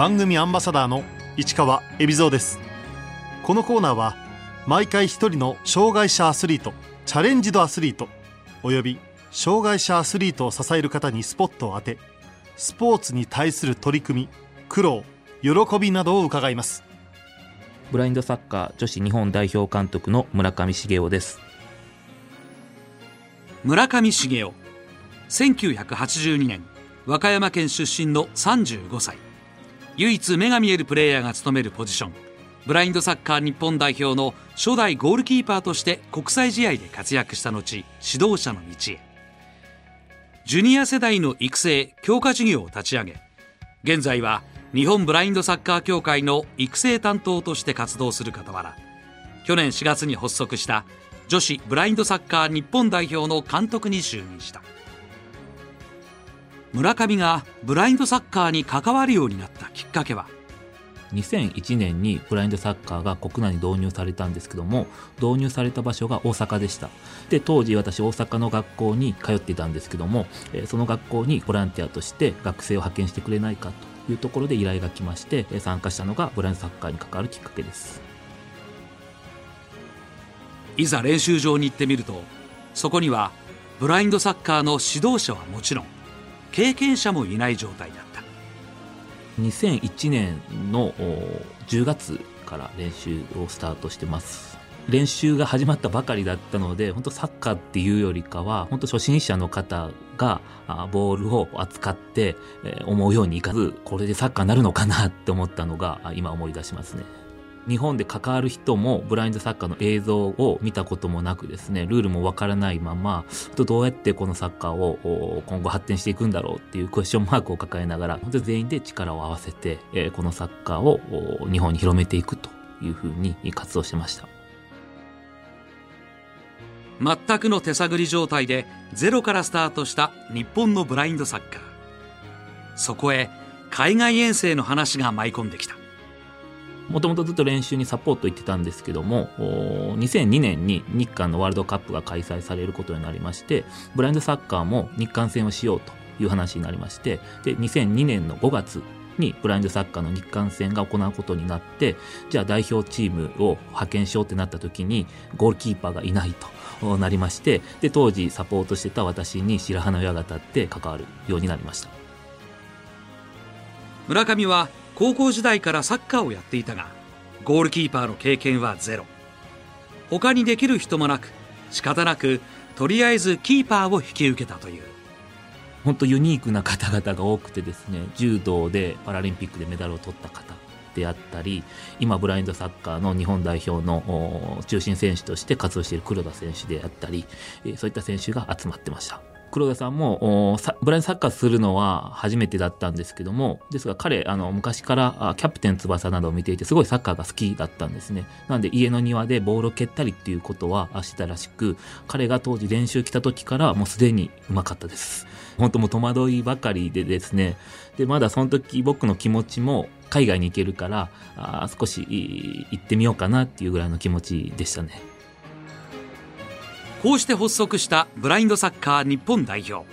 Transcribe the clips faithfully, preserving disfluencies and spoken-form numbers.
番組アンバサダーの市川恵比蔵です。このコーナーは毎回一人の障害者アスリート、チャレンジドアスリートおよび障害者アスリートを支える方にスポットを当て、スポーツに対する取り組み、苦労、喜びなどを伺います。ブラインドサッカー女子日本代表監督の村上茂雄です。村上茂雄、せんきゅうひゃくはちじゅうにねん和歌山県出身のさんじゅうごさい、唯一目が見えるプレイヤーが務めるポジション、ブラインドサッカー日本代表の初代ゴールキーパーとして国際試合で活躍した後、指導者の道へ。ジュニア世代の育成・強化事業を立ち上げ、現在は日本ブラインドサッカー協会の育成担当として活動する傍ら、去年しがつに発足した女子ブラインドサッカー日本代表の監督に就任した。村上がブラインドサッカーに関わるようになったきっかけは、にせんいちねんにブラインドサッカーが国内に導入されたんですけども、導入された場所が大阪でした。で、当時私大阪の学校に通っていたんですけども、その学校にボランティアとして学生を派遣してくれないかというところで依頼が来まして、参加したのがブラインドサッカーに関わるきっかけです。いざ練習場に行ってみると、そこにはブラインドサッカーの指導者はもちろん経験者もいない状態だった。にせんいちねんのじゅうがつから練習をスタートしてます。練習が始まったばかりだったので、本当サッカーっていうよりかは本当初心者の方がボールを扱って思うようにいかず、これでサッカーになるのかなって思ったのが今思い出しますね。日本で関わる人もブラインドサッカーの映像を見たこともなくですね、ルールもわからないまま、どうやってこのサッカーを今後発展していくんだろうっていうクエスチョンマークを抱えながら、本当に全員で力を合わせてこのサッカーを日本に広めていくというふうに活動してました。全くの手探り状態でゼロからスタートした日本のブラインドサッカー、そこへ海外遠征の話が舞い込んできた。もともとずっと練習にサポート行ってたんですけども、にせんにねんに日韓のワールドカップが開催されることになりまして、ブラインドサッカーも日韓戦をしようという話になりまして、でにせんにねんのごがつにブラインドサッカーの日韓戦が行うことになって、じゃあ代表チームを派遣しようってなった時にゴールキーパーがいないとなりまして、で当時サポートしてた私に白羽の矢が立って関わるようになりました。村上は高校時代からサッカーをやっていたが、ゴールキーパーの経験はゼロ。他にできる人もなく、仕方なくとりあえずキーパーを引き受けたという。本当ユニークな方々が多くてですね、柔道でパラリンピックでメダルを取った方であったり、今ブラインドサッカーの日本代表の中心選手として活動している黒田選手であったり、そういった選手が集まってました。黒田さんもブラインドサッカーするのは初めてだったんですけども、ですが彼あの昔からキャプテン翼などを見ていて、すごいサッカーが好きだったんですね。なので家の庭でボールを蹴ったりっていうことはしてたらしく、彼が当時練習来た時からもうすでにうまかったです。本当もう戸惑いばかりでですね、でまだその時僕の気持ちも海外に行けるからあ少し行ってみようかなっていうぐらいの気持ちでしたね。こうして発足したブラインドサッカー日本代表。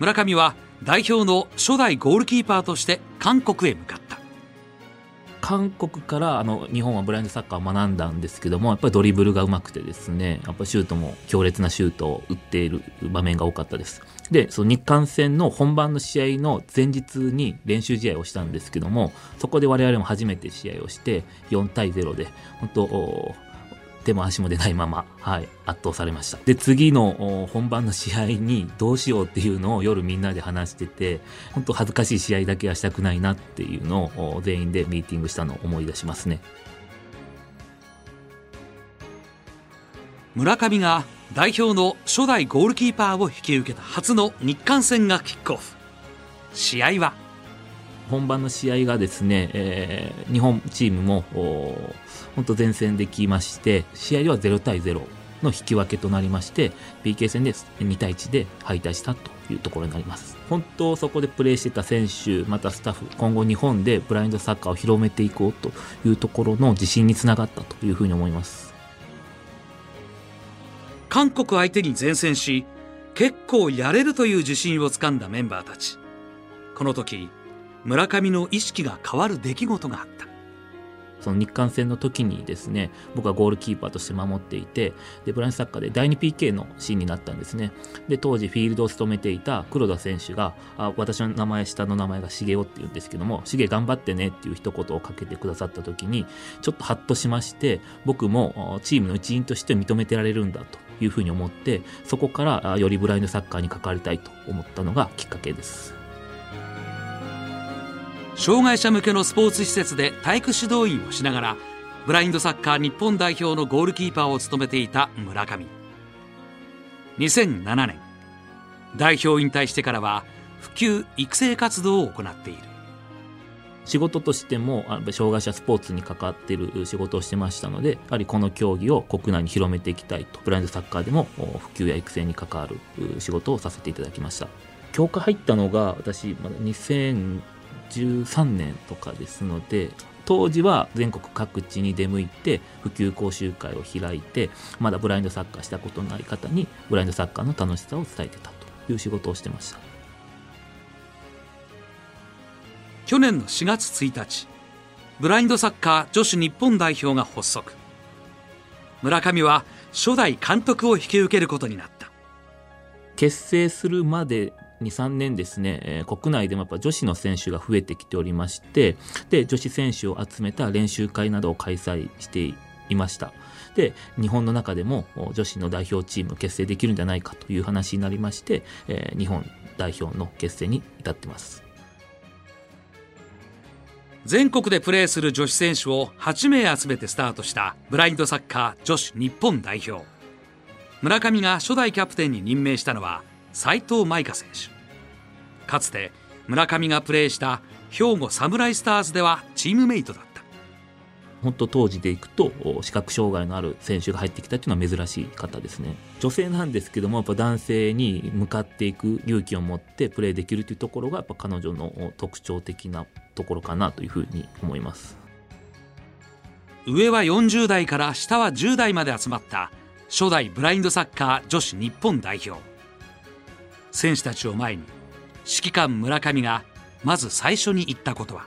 村上は代表の初代ゴールキーパーとして韓国へ向かった。韓国からあの日本はブラインドサッカーを学んだんですけども、やっぱりドリブルがうまくてですね、やっぱシュートも強烈なシュートを打っている場面が多かったです。で、その日韓戦の本番の試合の前日に練習試合をしたんですけども、そこで我々も初めて試合をしてよんたいゼロで本当手も足も出ないまま、はい、圧倒されました。で、次の本番の試合にどうしようっていうのを夜みんなで話してて、本当恥ずかしい試合だけはしたくないなっていうのを全員でミーティングしたのを思い出しますね。村上が代表の初代ゴールキーパーを引き受けた初の日韓戦がキックオフ。試合は本番の試合がですね、えー、日本チームも本当前線できまして、試合ではゼロたいゼロの引き分けとなりまして、 ピーケー 戦でにたいいちで敗退したというところになります。本当そこでプレーしてた選手またスタッフ、今後日本でブラインドサッカーを広めていこうというところの自信につながったというふうに思います。韓国相手に善戦し、結構やれるという自信をつかんだメンバーたち。この時村上の意識が変わる出来事があった。その日韓戦の時にですね、僕はゴールキーパーとして守っていて、でブランチサッカーでだいにピーケー のシーンになったんですね。で当時フィールドを務めていた黒田選手が、あ私の名前下の名前が茂雄っていうんですけども、茂頑張ってねっていう一言をかけてくださった時にちょっとハッとしまして、僕もチームの一員として認めてられるんだというふうに思って、そこからよりブラインドサッカーに関わりたいと思ったのがきっかけです。障害者向けのスポーツ施設で体育指導員をしながらブラインドサッカー日本代表のゴールキーパーを務めていた村上。にせんななねん代表引退してからは普及育成活動を行っている。仕事としても障害者スポーツに関わっている仕事をしてましたので、やはりこの競技を国内に広めていきたいと、ブラインドサッカーでも普及や育成に関わる仕事をさせていただきました。強化入ったのが私にせんじゅうさんねんとかですので、当時は全国各地に出向いて普及講習会を開いて、まだブラインドサッカーしたことのない方にブラインドサッカーの楽しさを伝えてたという仕事をしてました。去年のしがつついたち、ブラインドサッカー女子日本代表が発足。村上は初代監督を引き受けることになった。結成するまでにさんねんですね、国内でもやっぱ女子の選手が増えてきておりまして、で女子選手を集めた練習会などを開催していました。で日本の中でも女子の代表チーム結成できるんじゃないかという話になりまして、日本代表の結成に至ってます。全国でプレーする女子選手をはちめい集めてスタートしたブラインドサッカー女子日本代表。村上が初代キャプテンに任命したのは斉藤舞香選手。かつて村上がプレーした兵庫サムライスターズではチームメイトだった。本当当時でいくと視覚障害のある選手が入ってきたというのは珍しい方ですね。女性なんですけども、やっぱ男性に向かっていく勇気を持ってプレーできるというところがやっぱ彼女の特徴的なところかなというふうに思います。上はよんじゅうだいから下はじゅうだいまで集まった初代ブラインドサッカー女子日本代表。選手たちを前に指揮官村上がまず最初に言ったことは、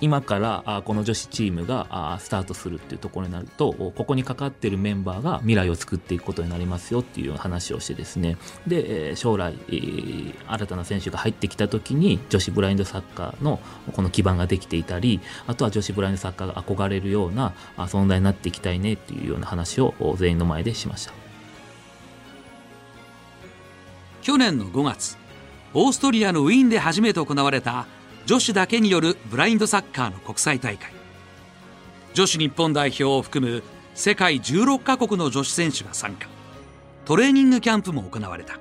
今からこの女子チームがスタートするっていうところになると、ここにかかっているメンバーが未来を作っていくことになりますよっていう話をしてですね、で将来新たな選手が入ってきた時に女子ブラインドサッカーのこの基盤ができていたり、あとは女子ブラインドサッカーが憧れるような存在になっていきたいねっていうような話を全員の前でしました。去年のごがつ、オーストリアのウィーンで初めて行われた女子だけによるブラインドサッカーの国際大会。女子日本代表を含む世界じゅうろっかこくの女子選手が参加。トレーニングキャンプも行われた。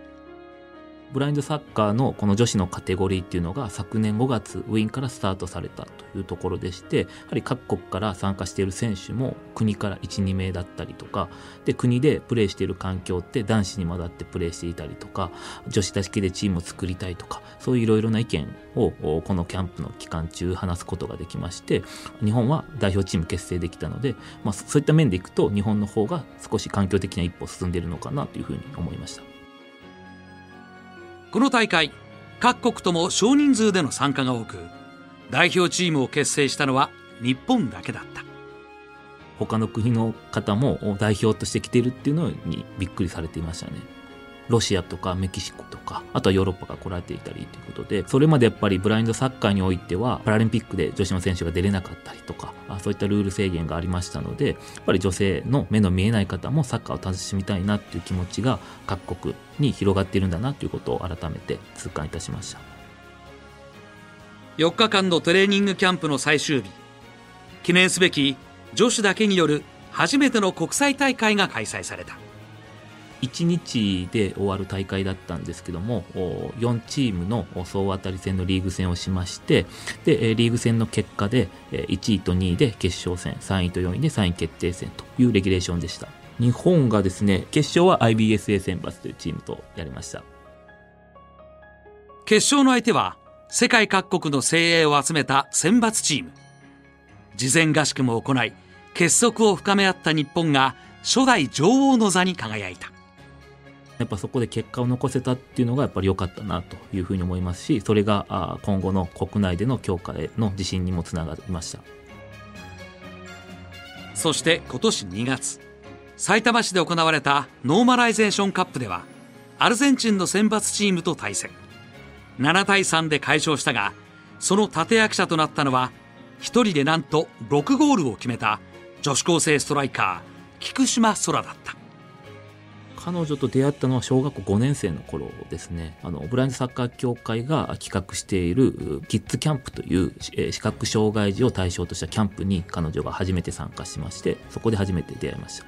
ブラインドサッカーのこの女子のカテゴリーっていうのが昨年ごがつウィーンからスタートされたというところでして、やはり各国から参加している選手も国から いちにめいだったりとかで、国でプレーしている環境って男子に混ざってプレーしていたりとか、女子だけでチームを作りたいとか、そういういろいろな意見をこのキャンプの期間中話すことができまして、日本は代表チーム結成できたので、まあ、そういった面でいくと日本の方が少し環境的な一歩進んでいるのかなというふうに思いました。この大会、各国とも少人数での参加が多く、代表チームを結成したのは日本だけだった。他の国の方も代表として来ているっていうのにびっくりされていましたね。ロシアとかメキシコとか、あとはヨーロッパが来られていたりということで、それまでやっぱりブラインドサッカーにおいてはパラリンピックで女子の選手が出れなかったりとか、そういったルール制限がありましたので、やっぱり女性の目の見えない方もサッカーを楽しみたいなっていう気持ちが各国に広がっているんだなということを改めて痛感いたしました。よっかかんのトレーニングキャンプの最終日、記念すべき女子だけによる初めての国際大会が開催された。いちにちで終わる大会だったんですけども、よんチームの総当たり戦のリーグ戦をしまして、でリーグ戦の結果でいちいとにいで決勝戦、さんいとよんいでさんい決定戦というレギュレーションでした。日本がですね、決勝は アイビーエスエー 選抜というチームとやりました。決勝の相手は世界各国の精鋭を集めた選抜チーム。事前合宿も行い結束を深め合った日本が初代女王の座に輝いた。やっぱそこで結果を残せたっていうのがやっぱり良かったなというふうに思いますし、それが今後の国内での強化への自信にもつながりました。そして今年にがつ、さいたま市で行われたノーマライゼーションカップではアルゼンチンの選抜チームと対戦、ななたいさんで快勝したが、その立役者となったのは一人でなんとろくゴールを決めた女子高生ストライカー菊島空だった。彼女と出会ったのは小学校ごねん生の頃ですね。あのオブラインドサッカー協会が企画しているキッズキャンプという、えー、視覚障害児を対象としたキャンプに彼女が初めて参加しまして、そこで初めて出会いました。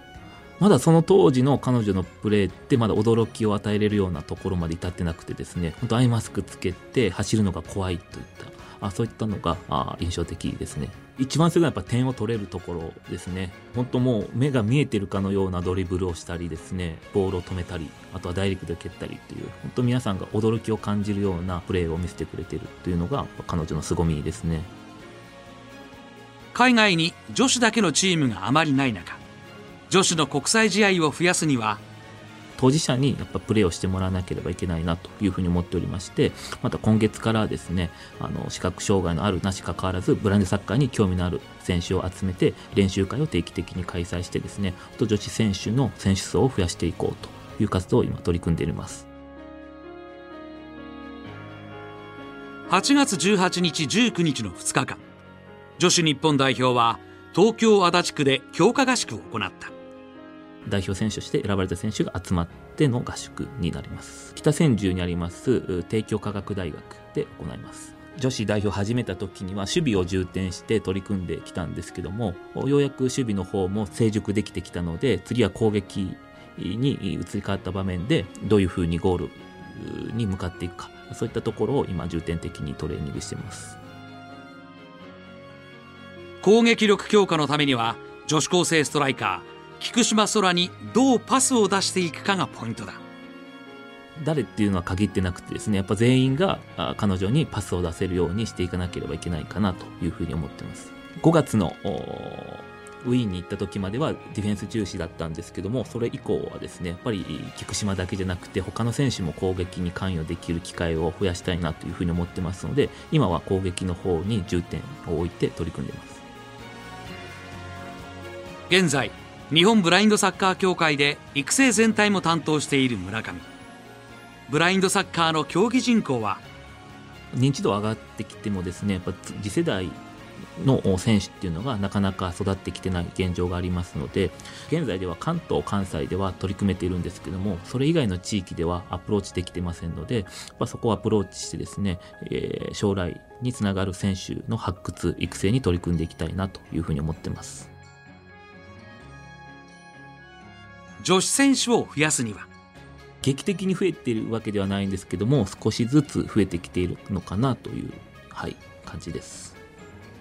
まだその当時の彼女のプレーってまだ驚きを与えれるようなところまで至ってなくてですね、本当アイマスクつけて走るのが怖いといったあそういったのがあ印象的ですね。一番すぐやっぱ点を取れるところですね。本当もう目が見えてるかのようなドリブルをしたりですね、ボールを止めたり、あとはダイレクトで蹴ったりという、本当皆さんが驚きを感じるようなプレーを見せてくれているというのが彼女の凄みですね。海外に女子だけのチームがあまりない中、女子の国際試合を増やすには当事者にやっぱプレーをしてもらわなければいけないなというふうに思っておりまして、また今月からですね、あの視覚障害のあるなしかかわらずブラインドサッカーに興味のある選手を集めて練習会を定期的に開催してですね、女子選手の選手層を増やしていこうという活動を今取り組んでいます。はちがつじゅうはちにちじゅうくにちのふつかかん、女子日本代表は東京足立区で強化合宿を行った。代表選手として選ばれた選手が集まっての合宿になります。北千住にあります帝京科学大学で行います。女子代表を始めた時には守備を重点して取り組んできたんですけども、ようやく守備の方も成熟できてきたので、次は攻撃に移り変わった場面でどういうふうにゴールに向かっていくか、そういったところを今重点的にトレーニングしています。攻撃力強化のためには女子高生ストライカー菊島空にどうパスを出していくかがポイントだ。誰っていうのは限ってなくてですね、やっぱ全員が彼女にパスを出せるようにしていかなければいけないかなというふうに思ってます。ごがつのウィーンに行った時まではディフェンス重視だったんですけども、それ以降はですね、やっぱり菊島だけじゃなくて他の選手も攻撃に関与できる機会を増やしたいなというふうに思ってますので、今は攻撃の方に重点を置いて取り組んでいます。現在日本ブラインドサッカー協会で育成全体も担当している村上。ブラインドサッカーの競技人口は認知度上がってきてもですね、やっぱ次世代の選手っていうのがなかなか育ってきてない現状がありますので、現在では関東関西では取り組めているんですけども、それ以外の地域ではアプローチできてませんので、まあ、そこをアプローチしてですね、えー、将来につながる選手の発掘育成に取り組んでいきたいなというふうに思ってます。女子選手を増やすには劇的に増えているわけではないんですけども、少しずつ増えてきているのかなという、はい、感じです。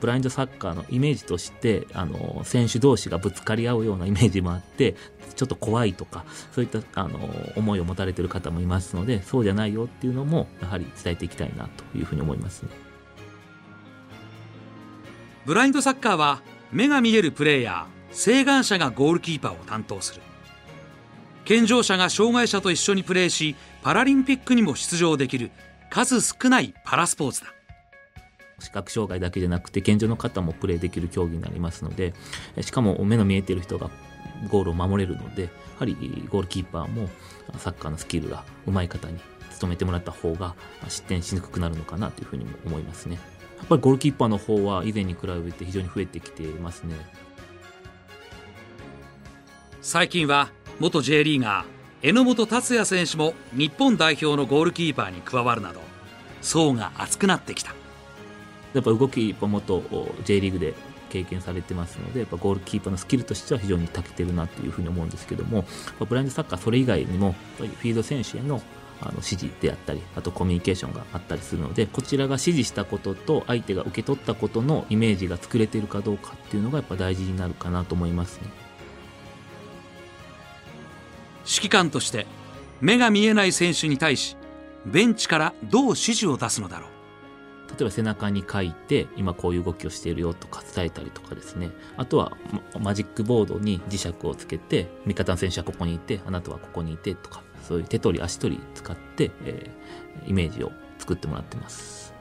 ブラインドサッカーのイメージとしてあの選手同士がぶつかり合うようなイメージもあって、ちょっと怖いとかそういったあの思いを持たれている方もいますので、そうじゃないよっていうのもやはり伝えていきたいなというふうに思いますね。ブラインドサッカーは目が見えるプレーヤー、晴眼者がゴールキーパーを担当する。健常者が障害者と一緒にプレーし、パラリンピックにも出場できる数少ないパラスポーツだ。視覚障害だけじゃなくて健常の方もプレーできる競技になりますので、しかも目の見えている人がゴールを守れるので、やはりゴールキーパーもサッカーのスキルが上手い方に努めてもらった方が失点しにくくなるのかなというふうにも思いますね。やっぱりゴールキーパーの方は以前に比べて非常に増えてきていますね。最近は元 J リーガー榎本達也選手も日本代表のゴールキーパーに加わるなど、層が厚くなってきた。やっぱ動きも元 J リーグで経験されてますので、やっぱゴールキーパーのスキルとしては非常に長けてるなというふうに思うんですけども、ブラインドサッカーそれ以外にもフィールド選手への指示であったり、あとコミュニケーションがあったりするので、こちらが指示したことと相手が受け取ったことのイメージが作れているかどうかっていうのがやっぱ大事になるかなと思いますね。指揮官として目が見えない選手に対しベンチからどう指示を出すのだろう。例えば背中に書いて今こういう動きをしているよとか伝えたりとかですね、あとはマジックボードに磁石をつけて味方の選手はここにいてあなたはここにいてとか、そういう手取り足取り使って、えー、イメージを作ってもらってます。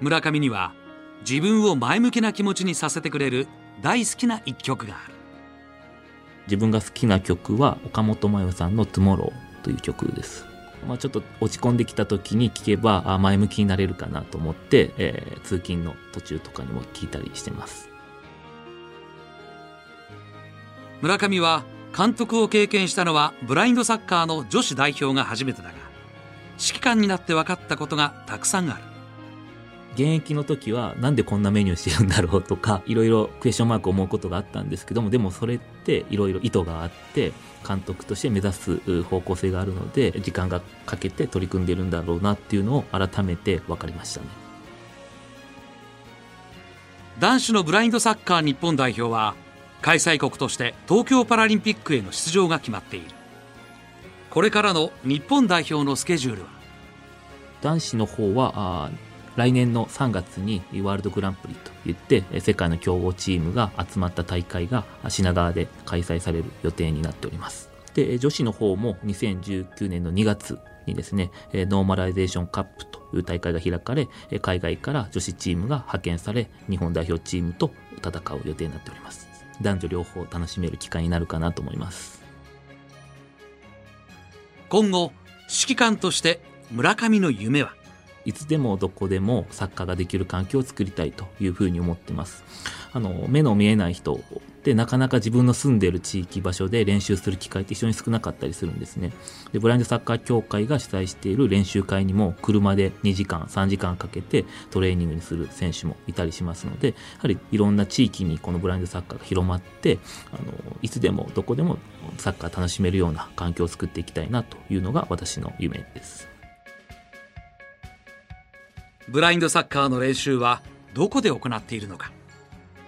村上には自分を前向きな気持ちにさせてくれる大好きな一曲がある。自分が好きな曲は岡本真代さんの「Tomorrow」という曲です。まあ、ちょっと落ち込んできた時に聴けばあ前向きになれるかなと思って、えー、通勤の途中とかにも聴いたりしてます。村上は監督を経験したのはブラインドサッカーの女子代表が初めてだが、指揮官になって分かったことがたくさんある。現役の時はなんでこんなメニューしてるんだろうとか、いろいろクエスチョンマークを思うことがあったんですけども、でもそれっていろいろ意図があって監督として目指す方向性があるので、時間がかけて取り組んでるんだろうなっていうのを改めて分かりましたね。男子のブラインドサッカー日本代表は開催国として東京パラリンピックへの出場が決まっている。これからの日本代表のスケジュールは、男子の方はあ来年のさんがつにワールドグランプリといって世界の強豪チームが集まった大会が品川で開催される予定になっております。で、女子の方もにせんじゅうきゅうねんのにがつにですね、ノーマライゼーションカップという大会が開かれ、海外から女子チームが派遣され日本代表チームと戦う予定になっております。男女両方楽しめる機会になるかなと思います。今後指揮官として村上の夢は、いつでもどこでもサッカーができる環境を作りたいというふうに思ってます。あの目の見えない人でなかなか自分の住んでいる地域場所で練習する機会って非常に少なかったりするんですね。でブラインドサッカー協会が主催している練習会にも車でにじかんさんじかんかけてトレーニングにする選手もいたりしますので、やはりいろんな地域にこのブラインドサッカーが広まって、あのいつでもどこでもサッカー楽しめるような環境を作っていきたいなというのが私の夢です。ブラインドサッカーの練習はどこで行っているのか。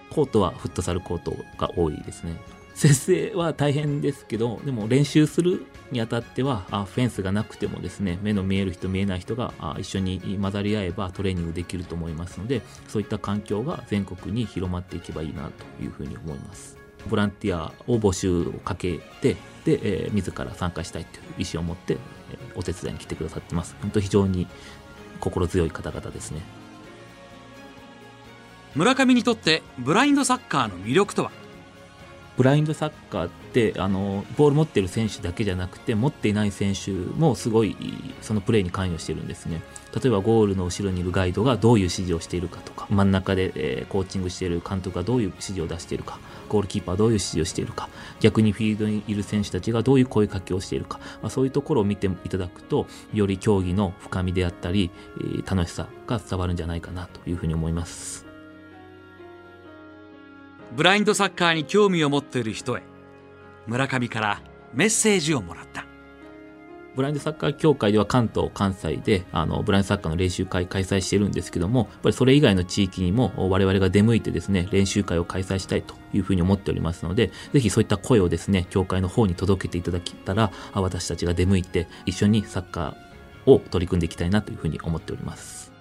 コートはフットサルコートが多いですね。設営は大変ですけど、でも練習するにあたってはフェンスがなくてもですね、目の見える人見えない人が一緒に混ざり合えばトレーニングできると思いますので、そういった環境が全国に広まっていけばいいなというふうに思います。ボランティアを募集をかけて、で、えー、自ら参加したいという意思を持ってお手伝いに来てくださってます。本当非常に心強い方々ですね。村上にとってブラインドサッカーの魅力とは。ブラインドサッカーってあのボール持ってる選手だけじゃなくて、持っていない選手もすごいそのプレーに関与してるんですね。例えばゴールの後ろにいるガイドがどういう指示をしているかとか、真ん中で、えー、コーチングしている監督がどういう指示を出しているか、ゴールキーパーはどういう指示をしているか、逆にフィールドにいる選手たちがどういう声かけをしているか、まあ、そういうところを見ていただくとより競技の深みであったり、えー、楽しさが伝わるんじゃないかなというふうに思います。ブラインドサッカーに興味を持っている人へ村上からメッセージをもらった。ブラインドサッカー協会では関東関西であのブラインドサッカーの練習会開催してるんですけども、やっぱりそれ以外の地域にも我々が出向いてですね、練習会を開催したいというふうに思っておりますので、ぜひそういった声をですね協会の方に届けていただけたら、私たちが出向いて一緒にサッカーを取り組んでいきたいなというふうに思っております。